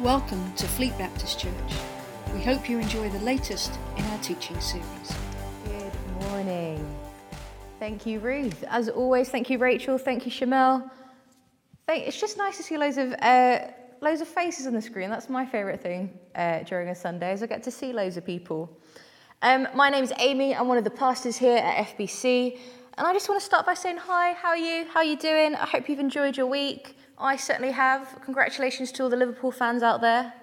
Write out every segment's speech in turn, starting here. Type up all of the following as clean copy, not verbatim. Welcome to Fleet Baptist Church. We hope you enjoy the latest in our teaching series. Good morning. Thank you, Ruth. As always, thank you, Rachel. Thank you, Shamel. It's just nice to see loads of faces on the screen. That's my favourite thing during a Sunday, is I get to see loads of people. My name's Amy. I'm one of the pastors here at FBC. And I just want to start by saying hi, how are you? How are you doing? I hope you've enjoyed your week. I certainly have. Congratulations to all the Liverpool fans out there.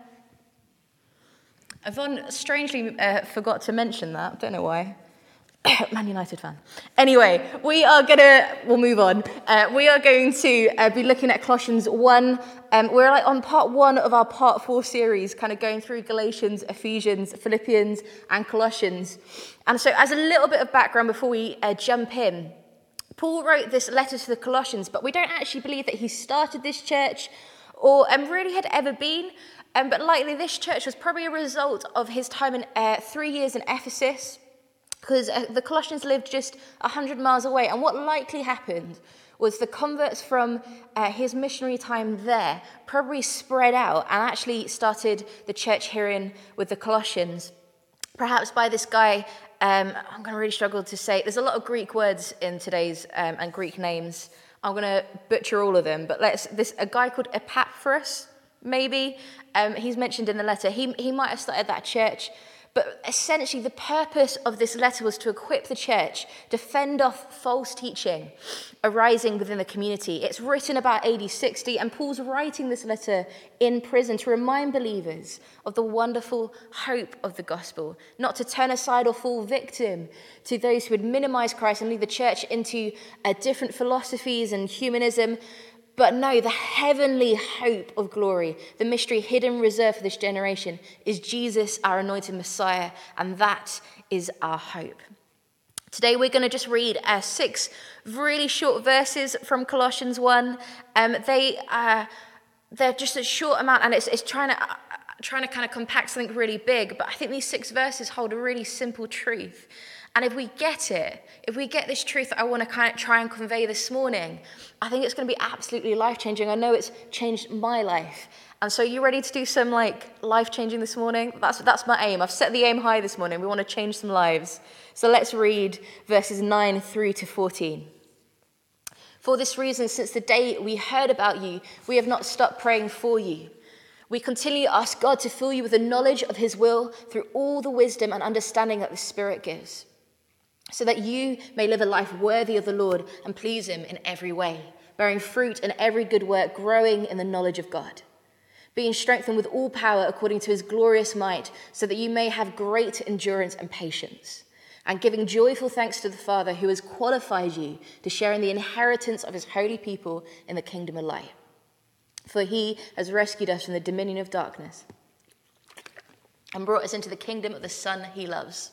Yvonne strangely forgot to mention that. I don't know why. Man United fan. Anyway, we'll move on. We are going to be looking at Colossians 1. We're on part 1 of our part 4 series, kind of going through Galatians, Ephesians, Philippians and Colossians. And so as a little bit of background before we jump in, Paul wrote this letter to the Colossians, but we don't actually believe that he started this church or really had ever been. But likely this church was probably a result of his time in 3 years in Ephesus, because the Colossians lived just 100 miles away. And what likely happened was the converts from his missionary time there probably spread out and actually started the church here with the Colossians. Perhaps by this guy, I'm going to really struggle to say, there's a lot of Greek words in today's and Greek names. I'm going to butcher all of them, but a guy called Epaphras, maybe, he's mentioned in the letter. He might have started that church. But essentially, the purpose of this letter was to equip the church to fend off false teaching arising within the community. It's written about AD 60, and Paul's writing this letter in prison to remind believers of the wonderful hope of the gospel, not to turn aside or fall victim to those who would minimize Christ and lead the church into different philosophies and humanism. But no, the heavenly hope of glory, the mystery hidden reserved for this generation, is Jesus, our anointed Messiah, and that is our hope. Today we're going to just read 6 really short verses from Colossians 1. They're just a short amount, and it's trying to kind of compact something really big, but I think these 6 verses hold a really simple truth. And if we get this truth that I want to kind of try and convey this morning, I think it's going to be absolutely life-changing. I know it's changed my life. And so you ready to do some life-changing this morning? That's my aim. I've set the aim high this morning. We want to change some lives. So let's read verses 9 through to 14. For this reason, since the day we heard about you, we have not stopped praying for you. We continually ask God to fill you with the knowledge of his will through all the wisdom and understanding that the Spirit gives, so that you may live a life worthy of the Lord and please him in every way, bearing fruit in every good work, growing in the knowledge of God, being strengthened with all power according to his glorious might, so that you may have great endurance and patience, and giving joyful thanks to the Father who has qualified you to share in the inheritance of his holy people in the kingdom of light. For he has rescued us from the dominion of darkness and brought us into the kingdom of the Son he loves,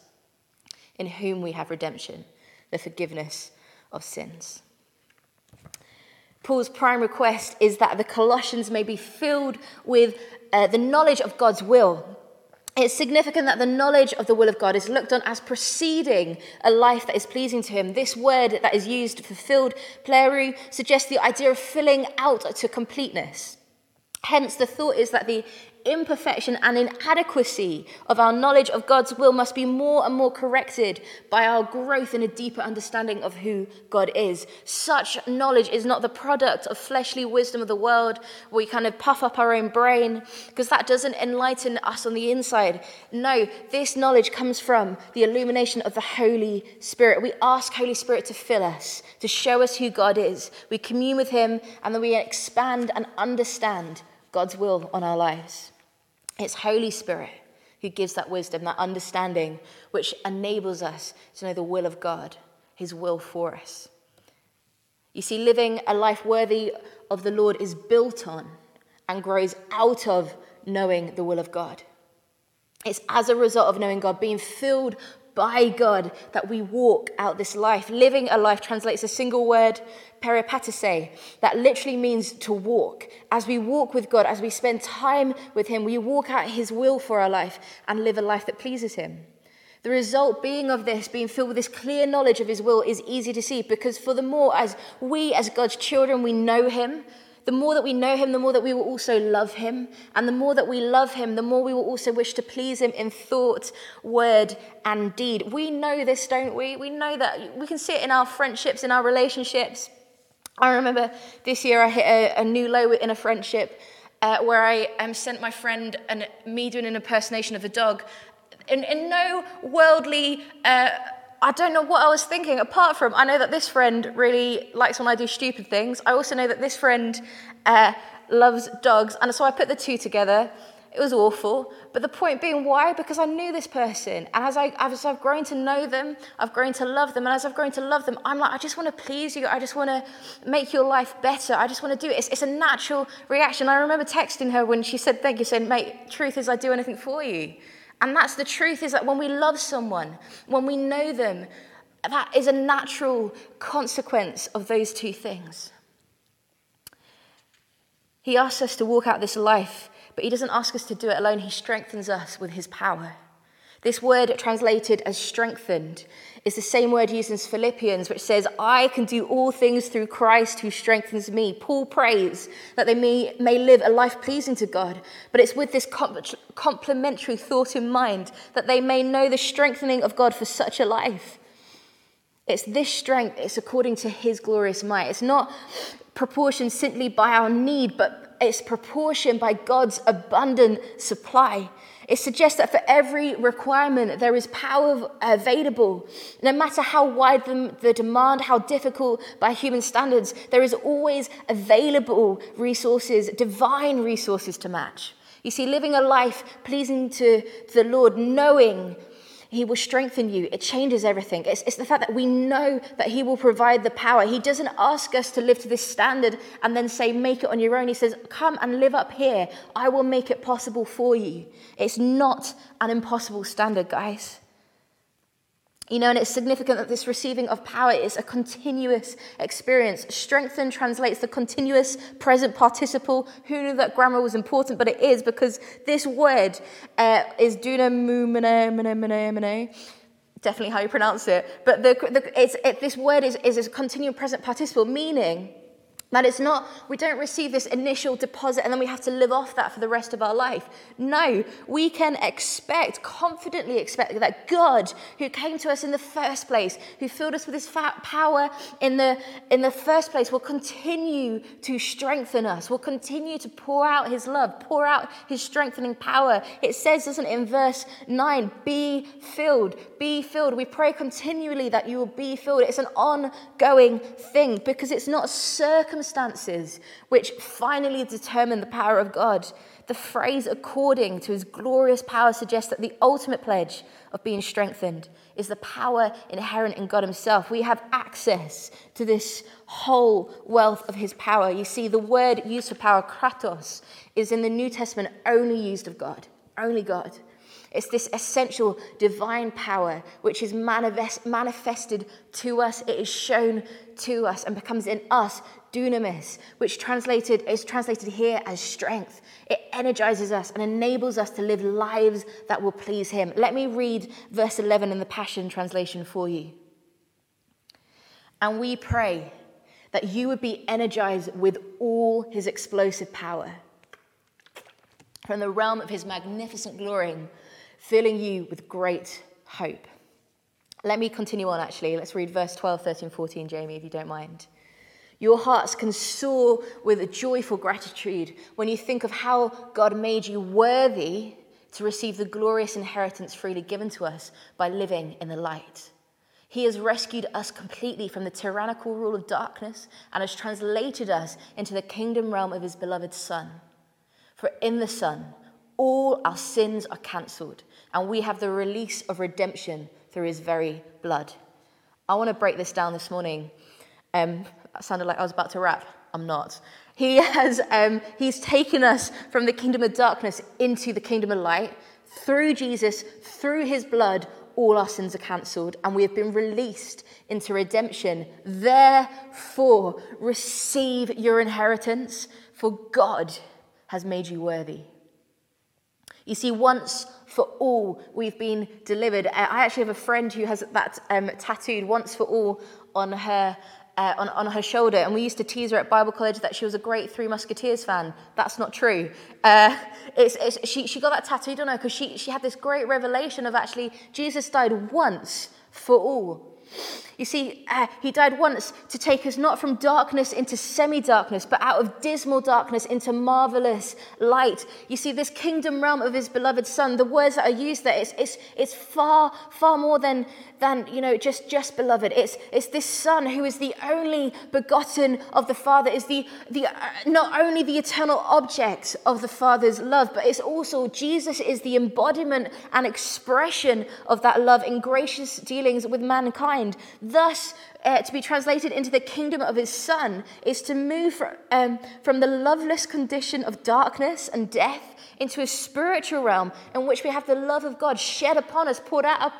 in whom we have redemption, the forgiveness of sins. Paul's prime request is that the Colossians may be filled with the knowledge of God's will. It's significant that the knowledge of the will of God is looked on as preceding a life that is pleasing to him. This word that is used for filled, pleru, suggests the idea of filling out to completeness. Hence, the thought is that the imperfection and inadequacy of our knowledge of God's will must be more and more corrected by our growth in a deeper understanding of who God is. Such knowledge is not the product of fleshly wisdom of the world, where we kind of puff up our own brain, because that doesn't enlighten us on the inside. No, this knowledge comes from the illumination of the Holy Spirit. We ask Holy Spirit to fill us, to show us who God is. We commune with him, and then we expand and understand God's will on our lives. It's Holy Spirit who gives that wisdom, that understanding, which enables us to know the will of God, his will for us. You see, living a life worthy of the Lord is built on and grows out of knowing the will of God. It's as a result of knowing God, being filled by God, that we walk out this life. Living a life translates a single word, peripatise, that literally means to walk. As we walk with God, as we spend time with him, we walk out his will for our life and live a life that pleases him. The result being filled with this clear knowledge of his will, is easy to see, because for the more as we, as God's children, we know him, The more that we know him, the more that we will also love him. And the more that we love him, the more we will also wish to please him in thought, word, and deed. We know this, don't we? We know that. We can see it in our friendships, in our relationships. I remember this year I hit a new low in a friendship where I sent my friend me doing an impersonation of a dog. In no worldly... I don't know what I was thinking, apart from I know that this friend really likes when I do stupid things. I also know that this friend loves dogs, and so I put the two together. It was awful, but the point being, why? Because I knew this person, and as I've grown to know them, I've grown to love them, and as I've grown to love them, I'm like, I just want to please you, I just want to make your life better, I just want to do it. It's a natural reaction. I remember texting her when she said thank you, saying, mate, truth is I'd do anything for you. And that's the truth, is that when we love someone, when we know them, that is a natural consequence of those two things. He asks us to walk out this life, but he doesn't ask us to do it alone. He strengthens us with his power. This word translated as strengthened is the same word used in Philippians, which says, I can do all things through Christ who strengthens me. Paul prays that they may live a life pleasing to God, but it's with this complementary thought in mind that they may know the strengthening of God for such a life. It's this strength, it's according to his glorious might. It's not proportioned simply by our need, but it's proportioned by God's abundant supply. It suggests that for every requirement, there is power available. No matter how wide the demand, how difficult by human standards, there is always available resources, divine resources to match. You see, living a life pleasing to the Lord, knowing he will strengthen you, it changes everything. It's the fact that we know that he will provide the power. He doesn't ask us to live to this standard and then say, make it on your own. He says, come and live up here. I will make it possible for you. It's not an impossible standard, guys. You know, and it's significant that this receiving of power is a continuous experience. Strengthen translates the continuous present participle. Who knew that grammar was important? But it is, because this word is dunamumenomeno. Definitely how you pronounce it. But this word is a continuous present participle, meaning that it's not, we don't receive this initial deposit and then we have to live off that for the rest of our life. No, we can confidently expect that God, who came to us in the first place, who filled us with his power in the first place, will continue to strengthen us, will continue to pour out his love, pour out his strengthening power. It says, doesn't it, in verse 9, be filled, be filled. We pray continually that you will be filled. It's an ongoing thing, because it's not circumstances which finally determine the power of God. The phrase according to his glorious power suggests that the ultimate pledge of being strengthened is the power inherent in God himself. We have access to this whole wealth of his power. You see, the word used for power, kratos, is in the New Testament only used of God, only God. It's this essential divine power which is manifested to us. It is shown to us and becomes in us dunamis, which is translated here as strength. It energizes us and enables us to live lives that will please him. Let me read verse 11 in the Passion Translation for you. And we pray that you would be energized with all his explosive power from the realm of his magnificent glory, filling you with great hope. Let me continue on, actually. Let's read verse 12, 13, 14, Jamie, if you don't mind. Your hearts can soar with a joyful gratitude when you think of how God made you worthy to receive the glorious inheritance freely given to us by living in the light. He has rescued us completely from the tyrannical rule of darkness and has translated us into the kingdom realm of his beloved Son. For in the Son, all our sins are cancelled, and we have the release of redemption through his very blood. I want to break this down this morning. That sounded like I was about to rap. I'm not. He's taken us from the kingdom of darkness into the kingdom of light. Through Jesus, through his blood, all our sins are cancelled, and we have been released into redemption. Therefore, receive your inheritance, for God has made you worthy. You see, once for all, we've been delivered. I actually have a friend who has that tattooed, once for all, on her on her shoulder, and we used to tease her at Bible college that she was a great Three Musketeers fan. That's not true. She got that tattooed on her because she had this great revelation of actually Jesus died once for all. You see, he died once to take us not from darkness into semi-darkness, but out of dismal darkness into marvelous light. You see, this kingdom realm of his beloved son, the words that are used there, it's far, far more than just beloved. It's this son who is the only begotten of the Father, is the not only the eternal object of the Father's love, but it's also Jesus is the embodiment and expression of that love in gracious dealings with mankind. Thus, to be translated into the kingdom of his son is to move from the loveless condition of darkness and death into a spiritual realm in which we have the love of God shed upon us, poured out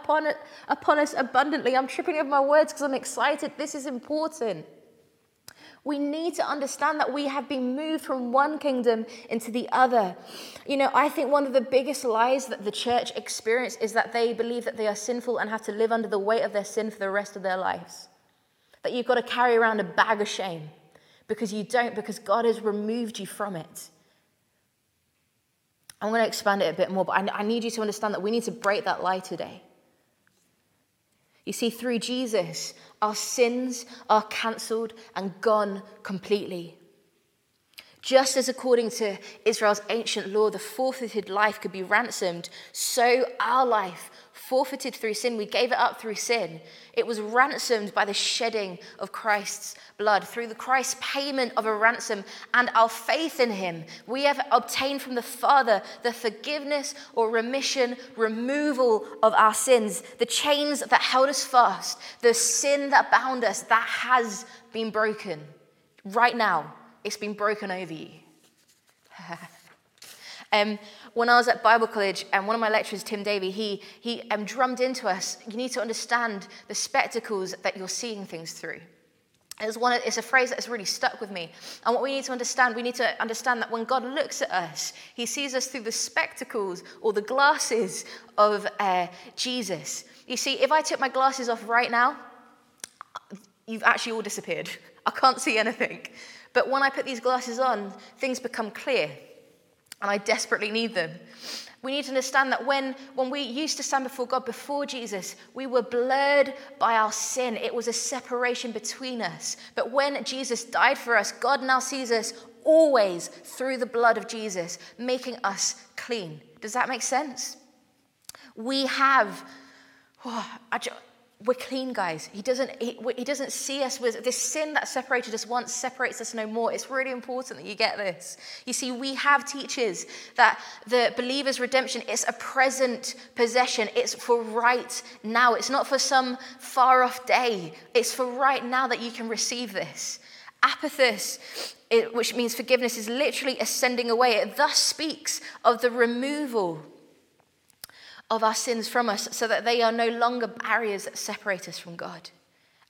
upon us abundantly. I'm tripping over my words because I'm excited. This is important. We need to understand that we have been moved from one kingdom into the other. I think one of the biggest lies that the church experience is that they believe that they are sinful and have to live under the weight of their sin for the rest of their lives. That you've got to carry around a bag of shame because you don't, because God has removed you from it. I'm going to expand it a bit more, but I need you to understand that we need to break that lie today. You see, through Jesus, our sins are cancelled and gone completely. Just as according to Israel's ancient law, the forfeited life could be ransomed, so our life, forfeited through sin, we gave it up through sin. It was ransomed by the shedding of Christ's blood. Through the Christ's payment of a ransom and our faith in him, we have obtained from the Father the forgiveness or remission, removal of our sins. The chains that held us fast, the sin that bound us, that has been broken. Right now, it's been broken over you. When I was at Bible college, and one of my lecturers, Tim Davey, he drummed into us, you need to understand the spectacles that you're seeing things through. It's a phrase that has really stuck with me. And what we need to understand that when God looks at us, he sees us through the spectacles or the glasses of Jesus. You see, if I took my glasses off right now, you've actually all disappeared. I can't see anything. But when I put these glasses on, things become clear. And I desperately need them. We need to understand that when we used to stand before God before Jesus, we were blurred by our sin. It was a separation between us. But when Jesus died for us, God now sees us always through the blood of Jesus, making us clean. Does that make sense? We're clean, guys. He doesn't see us with this sin that separated us once separates us no more. It's really important that you get this. You see, we have teachers that the believer's redemption is a present possession. It's for right now. It's not for some far-off day. It's for right now that you can receive this. Apathus, which means forgiveness, is literally ascending away. It thus speaks of the removal of our sins from us, so that they are no longer barriers that separate us from God.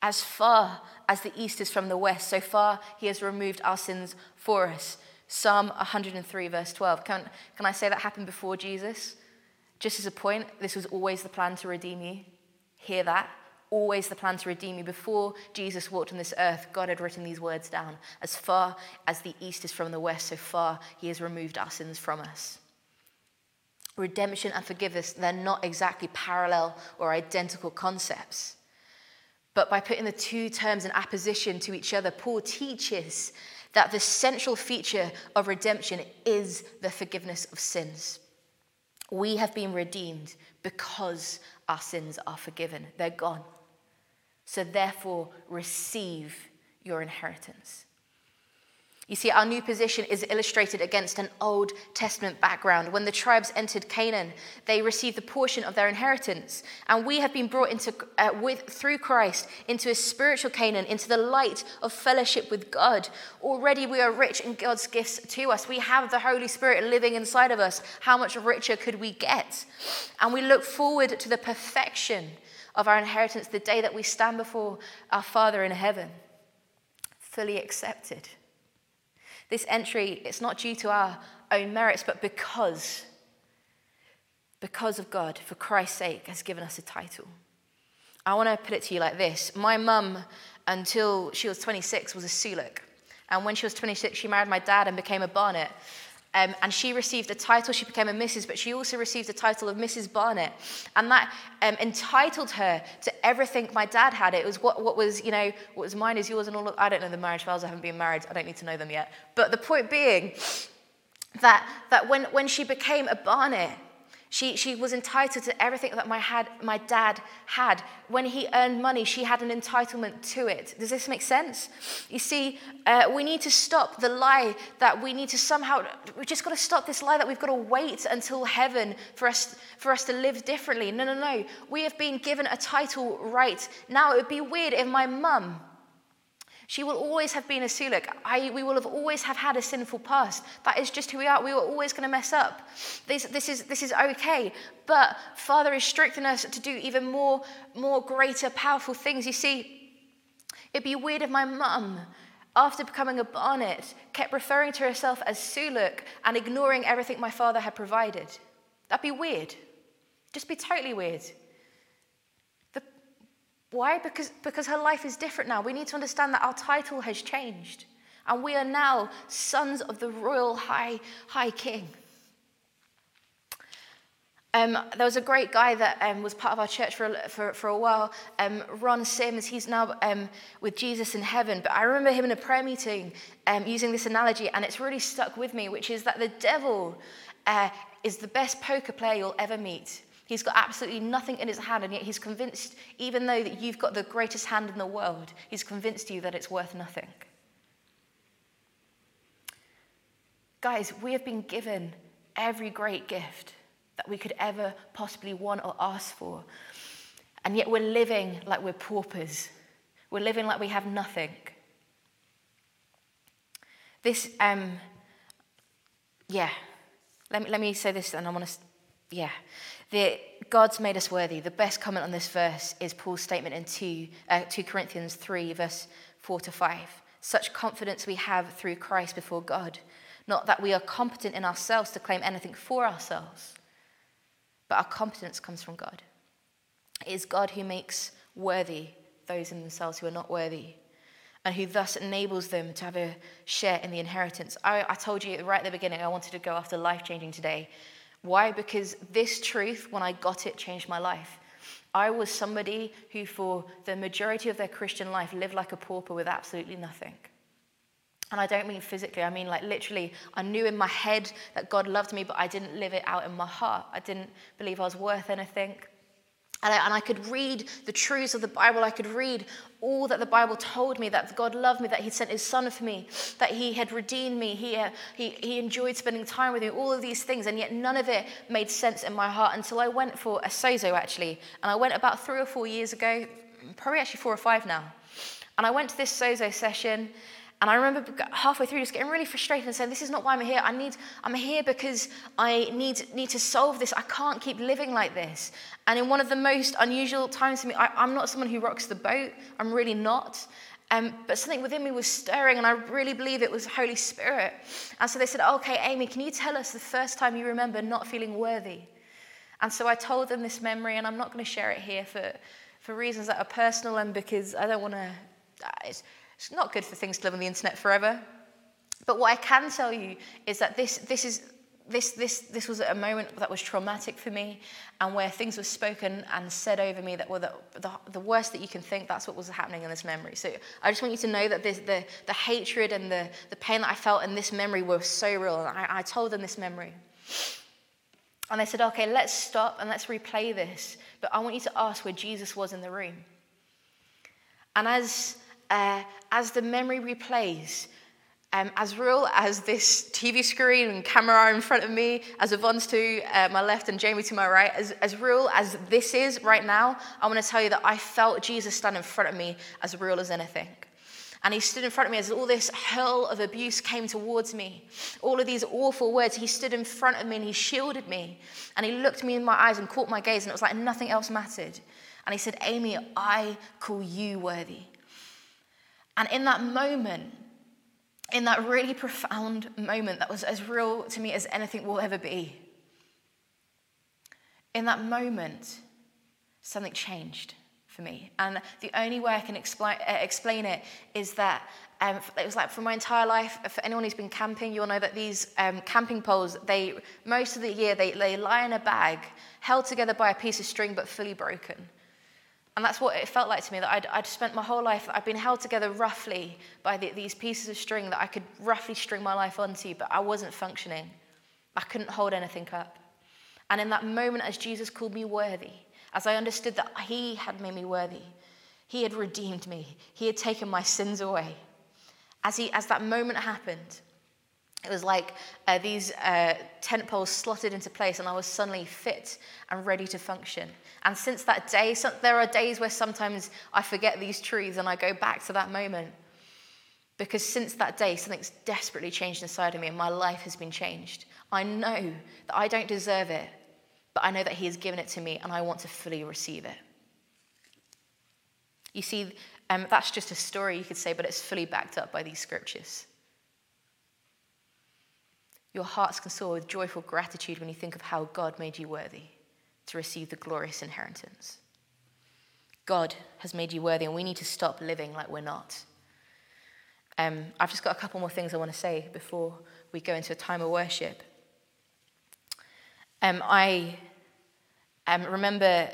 As far as the east is from the west, so far he has removed our sins for us. Psalm 103, verse 12. Can I say that happened before Jesus? Just as a point, this was always the plan to redeem you. Hear that? Always the plan to redeem you. Before Jesus walked on this earth, God had written these words down. As far as the east is from the west, so far he has removed our sins from us. Redemption and forgiveness, they're not exactly parallel or identical concepts. But by putting the two terms in opposition to each other, Paul teaches that the central feature of redemption is the forgiveness of sins. We have been redeemed because our sins are forgiven. They're gone. So therefore, receive your inheritance. You see, our new position is illustrated against an Old Testament background. When the tribes entered Canaan, they received a portion of their inheritance. And we have been brought through Christ into a spiritual Canaan, into the light of fellowship with God. Already we are rich in God's gifts to us. We have the Holy Spirit living inside of us. How much richer could we get? And we look forward to the perfection of our inheritance the day that we stand before our Father in heaven, fully accepted. This entry, it's not due to our own merits, but because of God, for Christ's sake, has given us a title. I want to put it to you like this. My mum, until she was 26, was a Suluk. And when she was 26, she married my dad and became a Barnett. And she received the title, she became a Mrs., but she also received the title of Mrs. Barnett. And that entitled her to everything my dad had. It was what was, you know, what was mine is yours and all of, I don't know the marriage vows, I haven't been married, I don't need to know them yet. But the point being that when she became a Barnett, she was entitled to everything that my dad had. When he earned money, she had an entitlement to it. Does this make sense? You see, we need to stop the lie that we need to somehow. We've just got to stop this lie that we've got to wait until heaven for us to live differently. No, no, no. We have been given a title right now. It would be weird if my mum. She will always have been a Suluk. We will have always have had a sinful past. That is just who we are. We were always going to mess up. This is okay. But Father is strengthening us to do even more greater, powerful things. You see, it'd be weird if my mum, after becoming a Barnett, kept referring to herself as Suluk and ignoring everything my father had provided. That'd be weird. Just be totally weird. Why? Because her life is different now. We need to understand that our title has changed. And we are now sons of the royal high king. There was a great guy that was part of our church for a while, Ron Sims. He's now with Jesus in heaven. But I remember him in a prayer meeting using this analogy, and it's really stuck with me, which is that the devil is the best poker player you'll ever meet. He's got absolutely nothing in his hand, and yet he's convinced, even though that you've got the greatest hand in the world, he's convinced you that it's worth nothing. Guys, we have been given every great gift that we could ever possibly want or ask for, and yet we're living like we're paupers. We're living like we have nothing. This, let me say this, and I want to, God's made us worthy. The best comment on this verse is Paul's statement in 2 Corinthians 3, verse 4-5. Such confidence we have through Christ before God. Not that we are competent in ourselves to claim anything for ourselves, but our competence comes from God. It is God who makes worthy those in themselves who are not worthy, and who thus enables them to have a share in the inheritance. I told you right at the beginning I wanted to go after life-changing today. Why? Because this truth, when I got it, changed my life. I was somebody who, for the majority of their Christian life, lived like a pauper with absolutely nothing. And I don't mean physically, I mean like literally. I knew in my head that God loved me, but I didn't live it out in my heart. I didn't believe I was worth anything. And I could read the truths of the Bible. I could read all that the Bible told me, that God loved me, that he sent his son for me, that he had redeemed me, he enjoyed spending time with me, all of these things, and yet none of it made sense in my heart until I went for a sozo, actually. And I went about 3 or 4 years ago, probably actually 4 or 5 now. And I went to this sozo session, and I remember halfway through just getting really frustrated and saying, this is not why I'm here. I'm here because I need to solve this. I can't keep living like this. And in one of the most unusual times for me, I'm not someone who rocks the boat. I'm really not. But something within me was stirring, and I really believe it was Holy Spirit. And so they said, okay, Amy, can you tell us the first time you remember not feeling worthy? And so I told them this memory, and I'm not going to share it here for reasons that are personal and because I don't want to... It's not good for things to live on the internet forever. But what I can tell you is that this was a moment that was traumatic for me, and where things were spoken and said over me that were the worst that you can think. That's what was happening in this memory. So I just want you to know that the hatred and the pain that I felt in this memory were so real. And I told them this memory. And they said, okay, let's stop and let's replay this. But I want you to ask where Jesus was in the room. And as the memory replays, as real as this TV screen and camera in front of me, as Yvonne's to my left and Jamie to my right, as real as this is right now, I want to tell you that I felt Jesus stand in front of me as real as anything. And he stood in front of me as all this hell of abuse came towards me. All of these awful words, he stood in front of me and he shielded me. And he looked me in my eyes and caught my gaze, and it was like nothing else mattered. And he said, Amy, I call you worthy. And in that moment, in that really profound moment that was as real to me as anything will ever be, in that moment, something changed. for me. And the only way I can explain it is that it was like for my entire life, for anyone who's been camping, you'll know that these camping poles, they most of the year, they lie in a bag held together by a piece of string but fully broken. And that's what it felt like to me, that I'd spent my whole life, I'd been held together roughly by these pieces of string that I could roughly string my life onto, but I wasn't functioning. I couldn't hold anything up. And in that moment, as Jesus called me worthy, as I understood that he had made me worthy, he had redeemed me, he had taken my sins away. As that moment happened, it was like these tent poles slotted into place, and I was suddenly fit and ready to function. And since that day, there are days where sometimes I forget these truths and I go back to that moment. Because since that day, something's desperately changed inside of me and my life has been changed. I know that I don't deserve it, but I know that he has given it to me and I want to fully receive it. You see, that's just a story, you could say, but it's fully backed up by these scriptures. Your hearts can soar with joyful gratitude when you think of how God made you worthy to receive the glorious inheritance. God has made you worthy, and we need to stop living like we're not. I've just got a couple more things I want to say before we go into a time of worship. I remember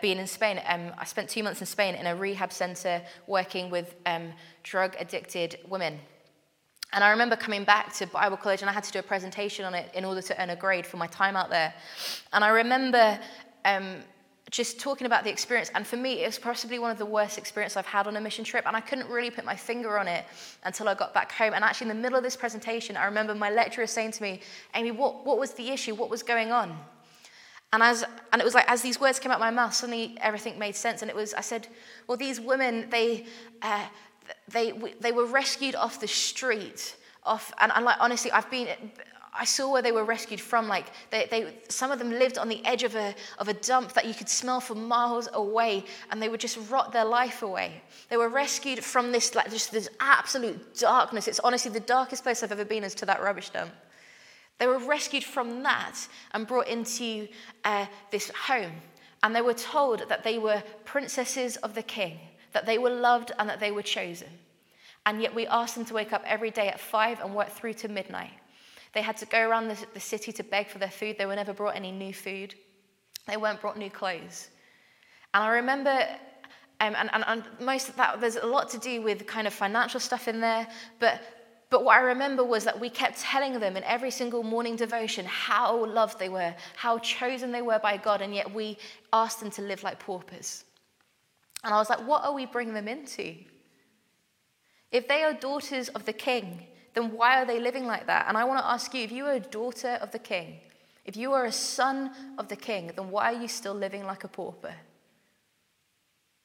being in Spain. I spent 2 months in Spain in a rehab centre working with drug-addicted women. And I remember coming back to Bible college, and I had to do a presentation on it in order to earn a grade for my time out there. And I remember just talking about the experience. And for me, it was possibly one of the worst experiences I've had on a mission trip. And I couldn't really put my finger on it until I got back home. And actually, in the middle of this presentation, I remember my lecturer saying to me, Amy, what was the issue? What was going on? And it was like, as these words came out of my mouth, suddenly everything made sense. And I said, well, these women, they were rescued off the street, and like honestly, I saw where they were rescued from. Like they some of them lived on the edge of a dump that you could smell for miles away, and they would just rot their life away. They were rescued from this like just this absolute darkness. It's honestly the darkest place I've ever been is to that rubbish dump. They were rescued from that and brought into this home, and they were told that they were princesses of the king, that they were loved and that they were chosen. And yet we asked them to wake up every day at 5 and work through to midnight. They had to go around the city to beg for their food. They were never brought any new food. They weren't brought new clothes. And I remember, and most of that, there's a lot to do with kind of financial stuff in there, but what I remember was that we kept telling them in every single morning devotion how loved they were, how chosen they were by God, and yet we asked them to live like paupers. And I was like, what are we bringing them into? If they are daughters of the king, then why are they living like that? And I want to ask you, if you are a daughter of the king, if you are a son of the king, then why are you still living like a pauper?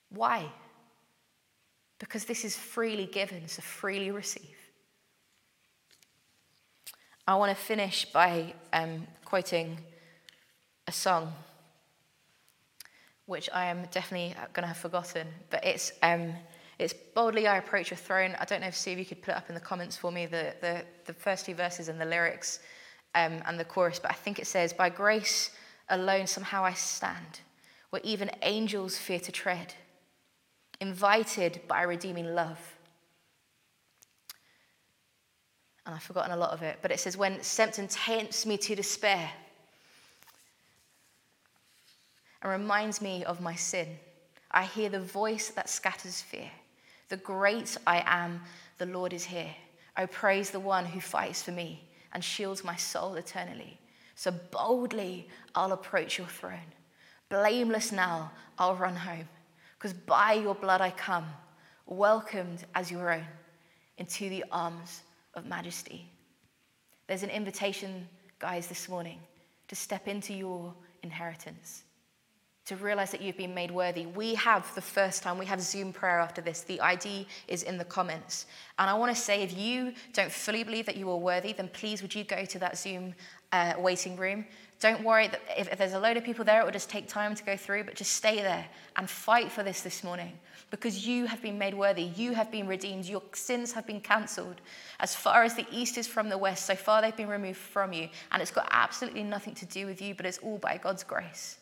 Why? Because this is freely given, so freely receive. I want to finish by quoting a song, which I am definitely going to have forgotten, but it's Boldly I Approach a Throne. I don't know if Steve, you could put it up in the comments for me, the first two verses and the lyrics and the chorus, but I think it says, by grace alone somehow I stand, where even angels fear to tread, invited by redeeming love. And I've forgotten a lot of it, but it says, when Sempton tempts me to despair, and reminds me of my sin, I hear the voice that scatters fear. The great I am, the Lord is here. I praise the one who fights for me and shields my soul eternally. So boldly I'll approach your throne. Blameless now I'll run home, because by your blood I come, welcomed as your own, into the arms of majesty. There's an invitation, guys, this morning to step into your inheritance, to realize that you've been made worthy. We have the first time, we have Zoom prayer after this. The ID is in the comments. And I want to say, if you don't fully believe that you are worthy, then please would you go to that Zoom waiting room. Don't worry, that if there's a load of people there, it will just take time to go through, but just stay there and fight for this morning, because you have been made worthy, you have been redeemed, your sins have been cancelled. As far as the east is from the west, so far they've been removed from you, and it's got absolutely nothing to do with you, but it's all by God's grace.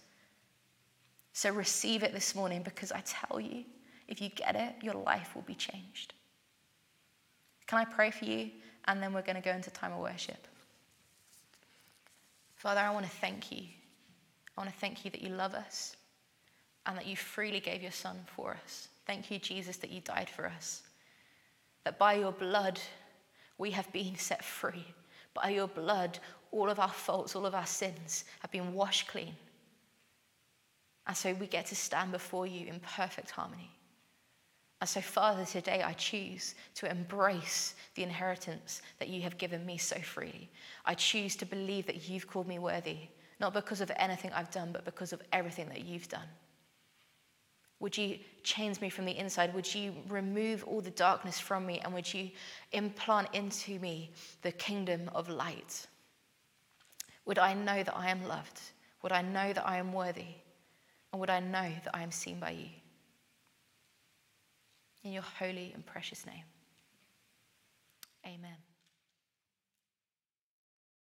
So receive it this morning, because I tell you, if you get it, your life will be changed. Can I pray for you? And then we're going to go into time of worship. Father, I want to thank you. I want to thank you that you love us and that you freely gave your son for us. Thank you, Jesus, that you died for us. That by your blood, we have been set free. By your blood, all of our faults, all of our sins have been washed clean. And so we get to stand before you in perfect harmony. And so, Father, today I choose to embrace the inheritance that you have given me so freely. I choose to believe that you've called me worthy, not because of anything I've done, but because of everything that you've done. Would you change me from the inside? Would you remove all the darkness from me? And would you implant into me the kingdom of light? Would I know that I am loved? Would I know that I am worthy? And would I know that I am seen by you? In your holy and precious name. Amen.